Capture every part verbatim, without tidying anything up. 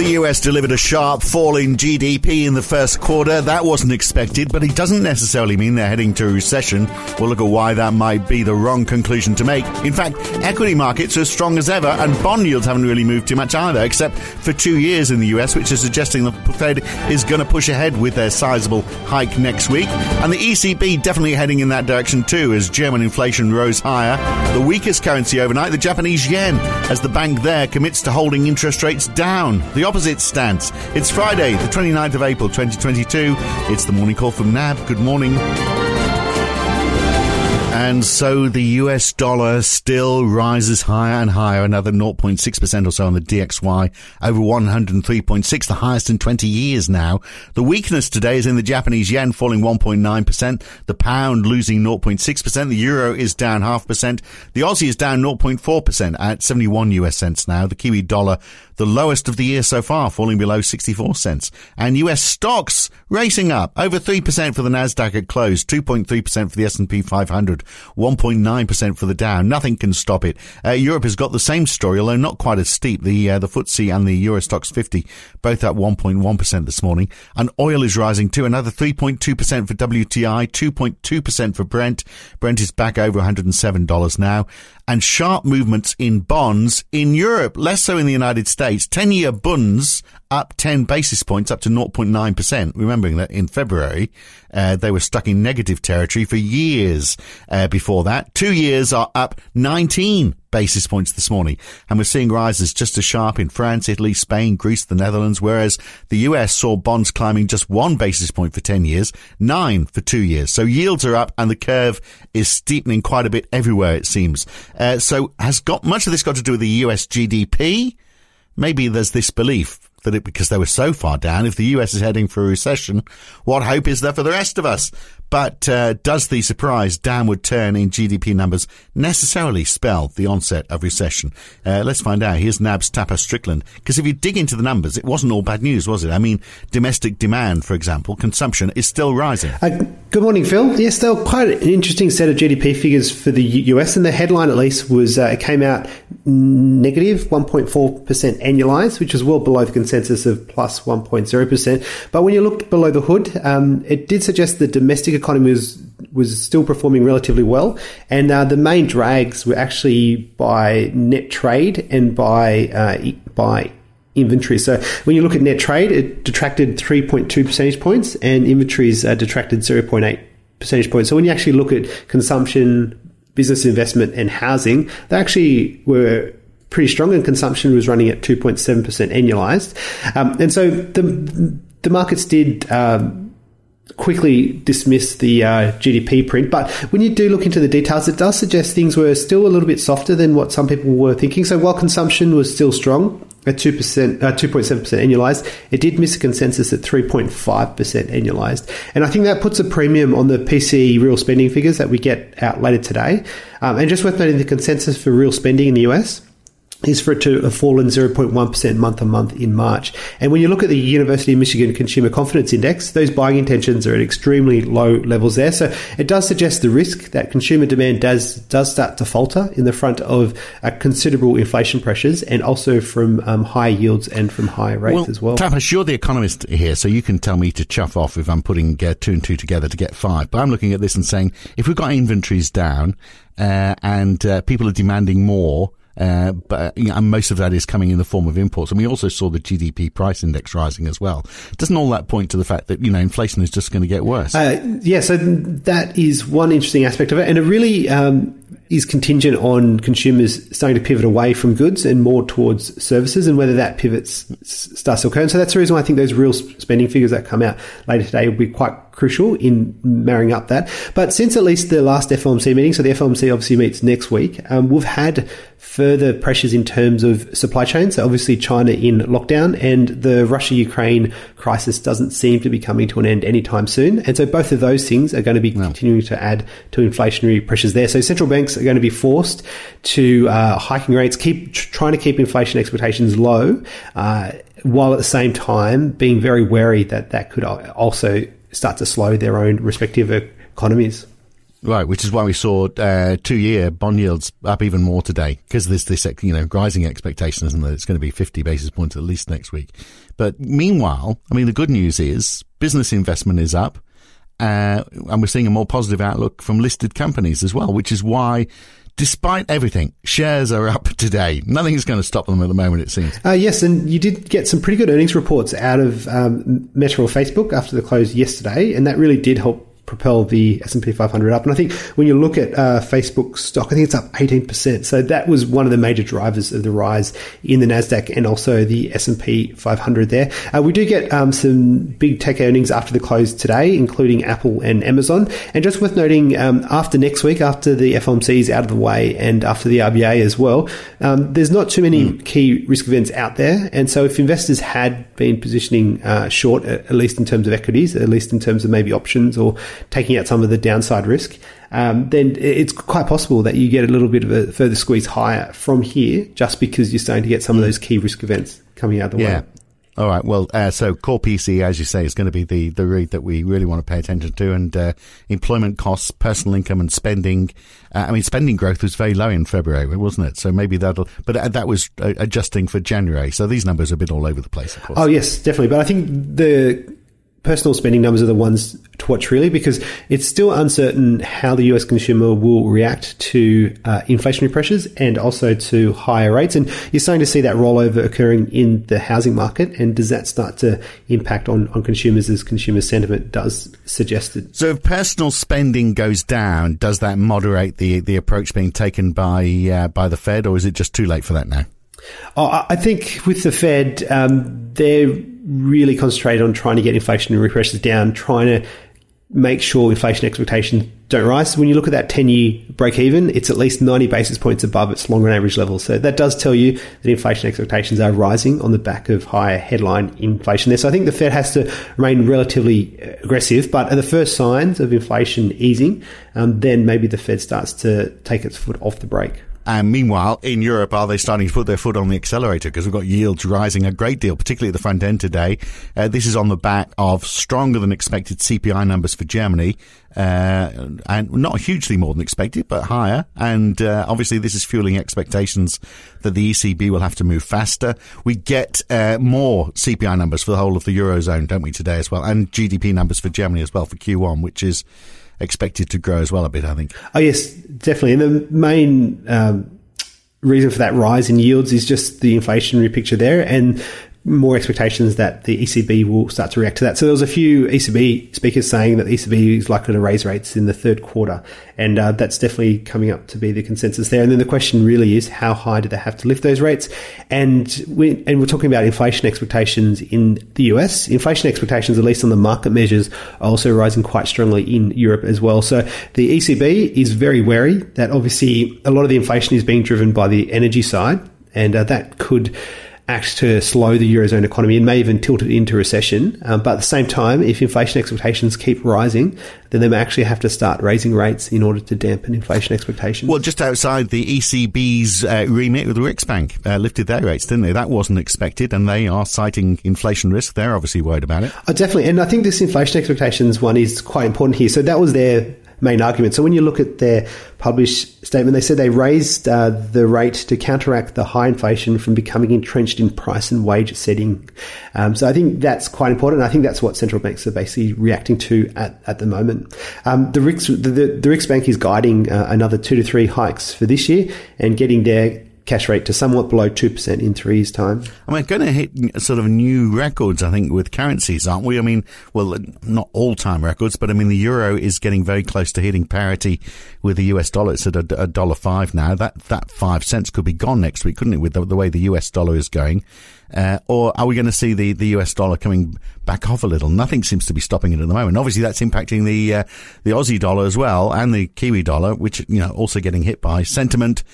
The U S delivered a sharp fall in G D P in the first quarter. That wasn't expected, but it doesn't necessarily mean they're heading to a recession. We'll look at why that might be the wrong conclusion to make. In fact, equity markets are as strong as ever, and bond yields haven't really moved too much either, except for two years in the U S, which is suggesting the Fed is going to push ahead with their sizable hike next week. And the E C B definitely heading in that direction too, as German inflation rose higher. The weakest currency overnight, the Japanese yen, as the bank there commits to holding interest rates down. The opposite stance. It's Friday, the twenty-ninth of April, twenty twenty-two. It's the Morning Call from N A B. Good morning. And so the U S dollar still rises higher and higher, another zero point six percent or so on the D X Y, over one oh three point six, the highest in twenty years now. The weakness today is in the Japanese yen, falling one point nine percent, the pound losing zero point six percent, the euro is down half percent, the Aussie is down zero point four percent at seventy-one U S cents now, the Kiwi dollar, the lowest of the year so far, falling below sixty-four cents. And U S stocks racing up, over three percent for the Nasdaq at close, two point three percent for the S and P five hundred. one point nine percent for the Dow. Nothing can stop it. Uh, Europe has got the same story, although not quite as steep. The uh, the F T S E and the Eurostoxx fifty, both up one point one percent this morning. And oil is rising too. Another three point two percent for W T I, two point two percent for Brent. Brent is back over one hundred seven dollars now. And sharp movements in bonds in Europe, less so in the United States. ten-year bunds up ten basis points, up to zero point nine percent. Remembering that in February, uh, they were stuck in negative territory for years. Uh, before that, two years are up nineteen basis points this morning, and we're seeing rises just as sharp in France, Italy, Spain, Greece, the Netherlands, whereas the U S saw bonds climbing just one basis point for ten years, nine for two years. So yields are up and the curve is steepening quite a bit everywhere, it seems. Uh, so has got much of this got to do with the U S G D P? Maybe there's this belief that it, because they were so far down, if the U S is heading for a recession, what hope is there for the rest of us? But uh, does the surprise downward turn in G D P numbers necessarily spell the onset of recession? Uh, let's find out. Here's N A B's Tapas Strickland. Because if you dig into the numbers, it wasn't all bad news, was it? I mean, domestic demand, for example, consumption is still rising. Uh, good morning, Phil. Yes, they were quite an interesting set of G D P figures for the U S, and the headline, at least, was uh, it came out negative one point four percent annualized, which is well below the consensus of plus one point zero percent. But when you looked below the hood, um, it did suggest the domestic economy was, was still performing relatively well, and uh, the main drags were actually by net trade and by uh, by inventory. So when you look at net trade, it detracted three point two percentage points, and inventories uh, detracted zero point eight percentage points. So when you actually look at consumption, business investment, and housing, they actually were pretty strong, and consumption was running at two point seven percent annualized. Um, and so the the markets did Um, quickly dismiss the uh, G D P print, but when you do look into the details, it does suggest things were still a little bit softer than what some people were thinking. So while consumption was still strong at two percent, uh, two point seven percent annualized, it did miss a consensus at three point five percent annualized. And I think that puts a premium on the P C E real spending figures that we get out later today. Um, and just worth noting, the consensus for real spending in the U S is for it to have fallen zero point one percent month-on-month in March. And when you look at the University of Michigan Consumer Confidence Index, those buying intentions are at extremely low levels there. So it does suggest the risk that consumer demand does does start to falter in the front of uh, considerable inflation pressures, and also from um, high yields and from high rates well, as well. Tapas, you're the economist here, so you can tell me to chuff off if I'm putting uh, two and two together to get five. But I'm looking at this and saying, if we've got inventories down uh, and uh, people are demanding more, Uh, but you know, and most of that is coming in the form of imports. And we also saw the G D P price index rising as well. Doesn't all that point to the fact that, you know, inflation is just going to get worse? Uh, yeah, so that is one interesting aspect of it. And it really um, is contingent on consumers starting to pivot away from goods and more towards services, and whether that pivots starts to occur. And so that's the reason why I think those real spending figures that come out later today will be quite crucial in marrying up that. But since at least the last F O M C meeting, so the F O M C obviously meets next week, um, we've had further pressures in terms of supply chains. So obviously China in lockdown, and the Russia-Ukraine crisis doesn't seem to be coming to an end anytime soon. And so both of those things are going to be no. continuing to add to inflationary pressures there. So central banks are going to be forced to uh, hiking rates, keep trying to keep inflation expectations low, uh, while at the same time being very wary that that could also start to slow their own respective economies. Right, which is why we saw uh, two-year bond yields up even more today, because there's this, you know, rising expectation, isn't there? It's going to be fifty basis points at least next week. But meanwhile, I mean, the good news is business investment is up, uh, and we're seeing a more positive outlook from listed companies as well, which is why, despite everything, shares are up today. Nothing's going to stop them at the moment, it seems. Uh, yes, and you did get some pretty good earnings reports out of um, Meta or Facebook after the close yesterday, and that really did help propel the S and P five hundred up. And I think when you look at uh, Facebook stock, I think it's up eighteen percent. So that was one of the major drivers of the rise in the Nasdaq and also the S and P five hundred there. Uh, we do get um, some big tech earnings after the close today, including Apple and Amazon. And just worth noting, um, after next week, after the F O M C is out of the way and after the R B A as well, um, there's not too many mm. key risk events out there. And so if investors had been positioning uh, short, at least in terms of equities, at least in terms of maybe options or taking out some of the downside risk, um, then it's quite possible that you get a little bit of a further squeeze higher from here just because you're starting to get some of those key risk events coming out of the yeah. way. All right. Well, uh, so core P C E, as you say, is going to be the, the read that we really want to pay attention to. And uh, employment costs, personal income and spending. Uh, I mean, spending growth was very low in February, wasn't it? So maybe that'll... But that was adjusting for January. So these numbers are a bit all over the place, of course. Oh, yes, definitely. But I think the personal spending numbers are the ones to watch really, because it's still uncertain how the U S consumer will react to uh, inflationary pressures and also to higher rates. And you're starting to see that rollover occurring in the housing market. And does that start to impact on, on consumers as consumer sentiment does suggest it? So if personal spending goes down, does that moderate the, the approach being taken by uh, by the Fed, or is it just too late for that now? Oh, I think with the Fed, um, they're really concentrated on trying to get inflationary pressures down, trying to make sure inflation expectations don't rise. When you look at that ten-year break-even, it's at least ninety basis points above its long-run average level. So that does tell you that inflation expectations are rising on the back of higher headline inflation there. So I think the Fed has to remain relatively aggressive, but at the first signs of inflation easing, um, then maybe the Fed starts to take its foot off the brake. And meanwhile, in Europe, are they starting to put their foot on the accelerator? Because we've got yields rising a great deal, particularly at the front end today. Uh, this is on the back of stronger than expected C P I numbers for Germany, uh, and not hugely more than expected, but higher. And uh, obviously, this is fueling expectations that the E C B will have to move faster. We get uh, more C P I numbers for the whole of the Eurozone, don't we, today as well? And G D P numbers for Germany as well for Q one, which is expected to grow as well a bit, I think. Oh, yes, definitely. And the main um, reason for that rise in yields is just the inflationary picture there and more expectations that the E C B will start to react to that. So there was a few E C B speakers saying that the E C B is likely to raise rates in the third quarter, and uh, that's definitely coming up to be the consensus there. And then the question really is, how high do they have to lift those rates? And, we, and we're talking about inflation expectations in the U S. Inflation expectations, at least on the market measures, are also rising quite strongly in Europe as well. So the E C B is very wary that obviously a lot of the inflation is being driven by the energy side, and uh, that could act to slow the Eurozone economy and may even tilt it into recession. Um, but at the same time, if inflation expectations keep rising, then they may actually have to start raising rates in order to dampen inflation expectations. Well, just outside the E C B's uh, remit, with the Riksbank uh, lifted their rates, didn't they? That wasn't expected, and they are citing inflation risk. They're obviously worried about it. Oh, definitely. And I think this inflation expectations one is quite important here. So that was their main argument. So when you look at their published statement, they said they raised uh, the rate to counteract the high inflation from becoming entrenched in price and wage setting. Um, so I think that's quite important. I think that's what central banks are basically reacting to at, at the moment. Um, the, Riks, the, the, the Riksbank is guiding uh, another two to three hikes for this year and getting their cash rate to somewhat below two percent in three years' time. I mean, going to hit sort of new records, I think, with currencies, aren't we? I mean, well, not all-time records, but I mean, the euro is getting very close to hitting parity with the U S dollar. It's at a dollar five now. That that five cents could be gone next week, couldn't it, with the, the way the U S dollar is going? Uh, or are we going to see the, the U S dollar coming back off a little? Nothing seems to be stopping it at the moment. Obviously, that's impacting the uh, the Aussie dollar as well, and the Kiwi dollar, which, you know, also getting hit by sentiment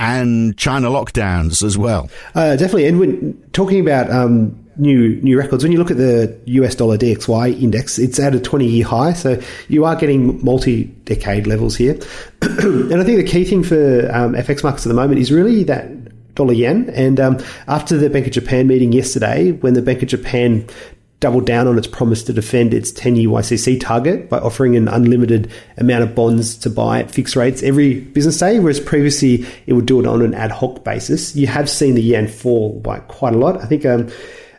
and China lockdowns as well. Uh, definitely. And when talking about um, new new records, when you look at the U S dollar D X Y index, it's at a twenty-year high. So you are getting multi-decade levels here. And I think the key thing for um, F X markets at the moment is really that dollar yen. And um, after the Bank of Japan meeting yesterday, when the Bank of Japan doubled down on its promise to defend its ten-year Y C C target by offering an unlimited amount of bonds to buy at fixed rates every business day, whereas previously it would do it on an ad hoc basis. You have seen the yen fall by quite a lot. I think um,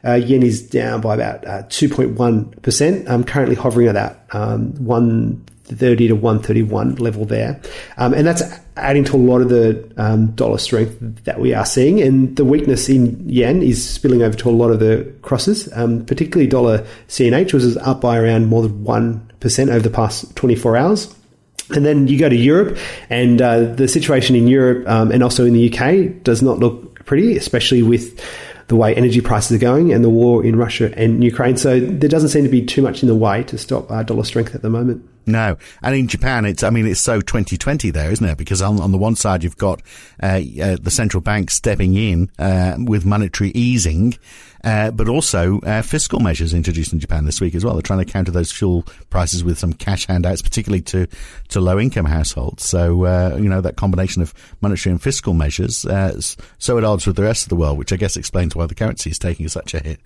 uh, yen is down by about uh, two point one percent. I'm currently hovering at that um, one thirty to one thirty-one level there. Um, and that's adding to a lot of the um, dollar strength that we are seeing. And the weakness in yen is spilling over to a lot of the crosses, um, particularly dollar C N H, which is up by around more than one percent over the past twenty-four hours. And then you go to Europe, and uh, the situation in Europe um, and also in the U K does not look pretty, especially with the way energy prices are going and the war in Russia and Ukraine. So there doesn't seem to be too much in the way to stop our dollar strength at the moment. No. And in Japan, it's, I mean, it's so twenty twenty there, isn't it? Because on, on the one side, you've got uh, uh, the central bank stepping in uh, with monetary easing, uh, but also uh, fiscal measures introduced in Japan this week as well. They're trying to counter those fuel prices with some cash handouts, particularly to, to low-income households. So, uh, you know, that combination of monetary and fiscal measures uh, is so at odds with the rest of the world, which I guess explains why the currency is taking such a hit.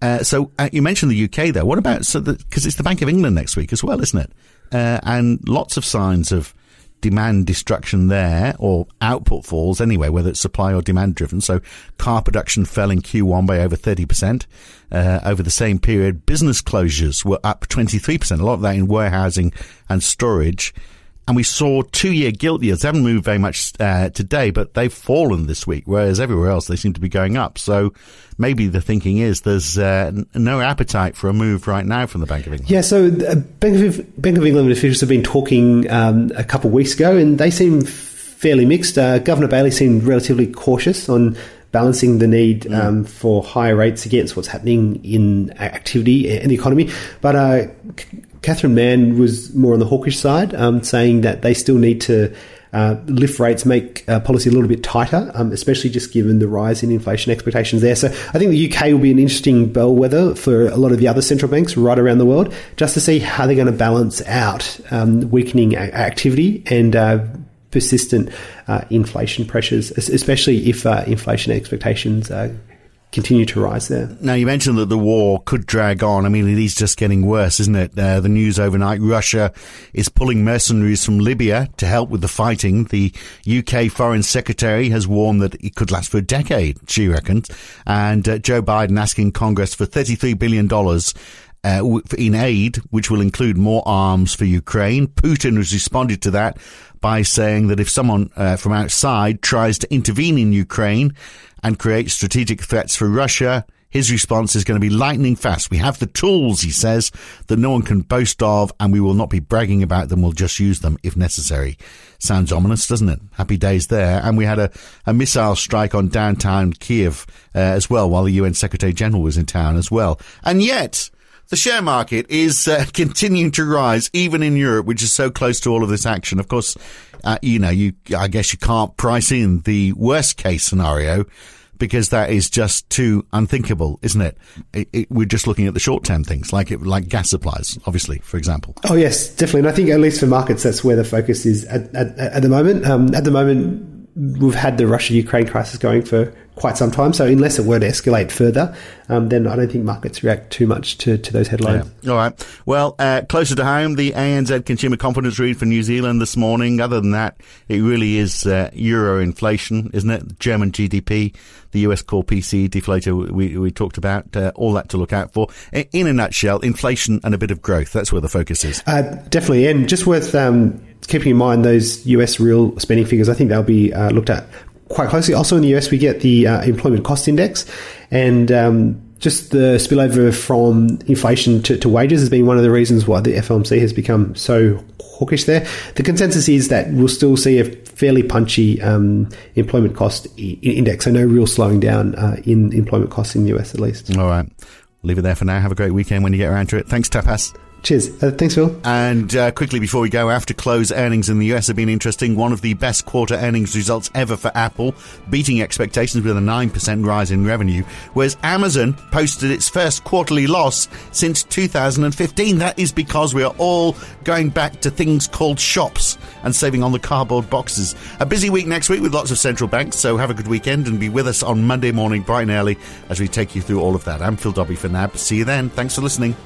Uh, so uh, you mentioned the U K there. What about, so because it's the Bank of England next week as well, isn't it? Uh, and lots of signs of demand destruction there, or output falls anyway, whether it's supply or demand driven. So car production fell in Q one by over thirty percent. Uh, over the same period, business closures were up twenty-three percent, a lot of that in warehousing and storage. And we saw two-year gilt yields. They haven't moved very much uh, today, but they've fallen this week, whereas everywhere else they seem to be going up. So maybe the thinking is there's uh, no appetite for a move right now from the Bank of England. Yeah, so Bank of, Bank of England officials have been talking um, a couple of weeks ago, and they seem fairly mixed. Uh, Governor Bailey seemed relatively cautious on balancing the need mm. um, for higher rates against what's happening in activity and the economy. But Uh, c- Catherine Mann was more on the hawkish side, um, saying that they still need to uh, lift rates, make uh, policy a little bit tighter, um, especially just given the rise in inflation expectations there. So I think the U K will be an interesting bellwether for a lot of the other central banks right around the world, just to see how they're going to balance out um, weakening activity and uh, persistent uh, inflation pressures, especially if uh, inflation expectations are continue to rise there. Now, you mentioned that the war could drag on. I mean, it is just getting worse, isn't it? Uh, the news overnight, Russia is pulling mercenaries from Libya to help with the fighting. The U K Foreign Secretary has warned that it could last for a decade, she reckons. And uh, Joe Biden asking Congress for thirty-three billion dollars uh, in aid, which will include more arms for Ukraine. Putin has responded to that by saying that if someone uh, from outside tries to intervene in Ukraine and create strategic threats for Russia, his response is going to be lightning fast. We have the tools, he says, that no one can boast of, and we will not be bragging about them. We'll just use them if necessary. Sounds ominous, doesn't it? Happy days there. And we had a, a missile strike on downtown Kiev uh, as well, while the U N Secretary General was in town as well. And yet the share market is uh, continuing to rise, even in Europe, which is so close to all of this action. Of course, uh, you know, you I guess you can't price in the worst case scenario, because that is just too unthinkable, isn't it? It, it we're just looking at the short-term things, like it, like gas supplies, obviously, for example. Oh, yes, definitely. And I think, at least for markets, that's where the focus is at, at, at the moment. Um, at the moment, we've had the Russia-Ukraine crisis going for quite some time. So unless it were to escalate further, um, then I don't think markets react too much to, to those headlines. Yeah. All right. Well, uh, closer to home, the A N Z Consumer Confidence Read for New Zealand this morning. Other than that, it really is uh, euro inflation, isn't it? German G D P, the U S core P C E deflator we, we talked about, uh, all that to look out for. In a nutshell, inflation and a bit of growth. That's where the focus is. Uh, definitely. And just worth um, keeping in mind those U S real spending figures. I think they'll be uh, looked at quite closely. Also in the U S, we get the uh, employment cost index, and um, just the spillover from inflation to, to wages has been one of the reasons why the F O M C has become so hawkish there. The consensus is that we'll still see a fairly punchy um, employment cost I- index. So no real slowing down uh, in employment costs in the U S, at least. All right. Leave it there for now. Have a great weekend when you get around to it. Thanks, Tapas. Cheers. Uh, thanks, Phil. And uh, quickly before we go, after close, earnings in the U S have been interesting. One of the best quarter earnings results ever for Apple, beating expectations with a nine percent rise in revenue, whereas Amazon posted its first quarterly loss since two thousand fifteen. That is because we are all going back to things called shops and saving on the cardboard boxes. A busy week next week with lots of central banks, so have a good weekend and be with us on Monday morning bright and early as we take you through all of that. I'm Phil Dobbie for N A B. See you then. Thanks for listening.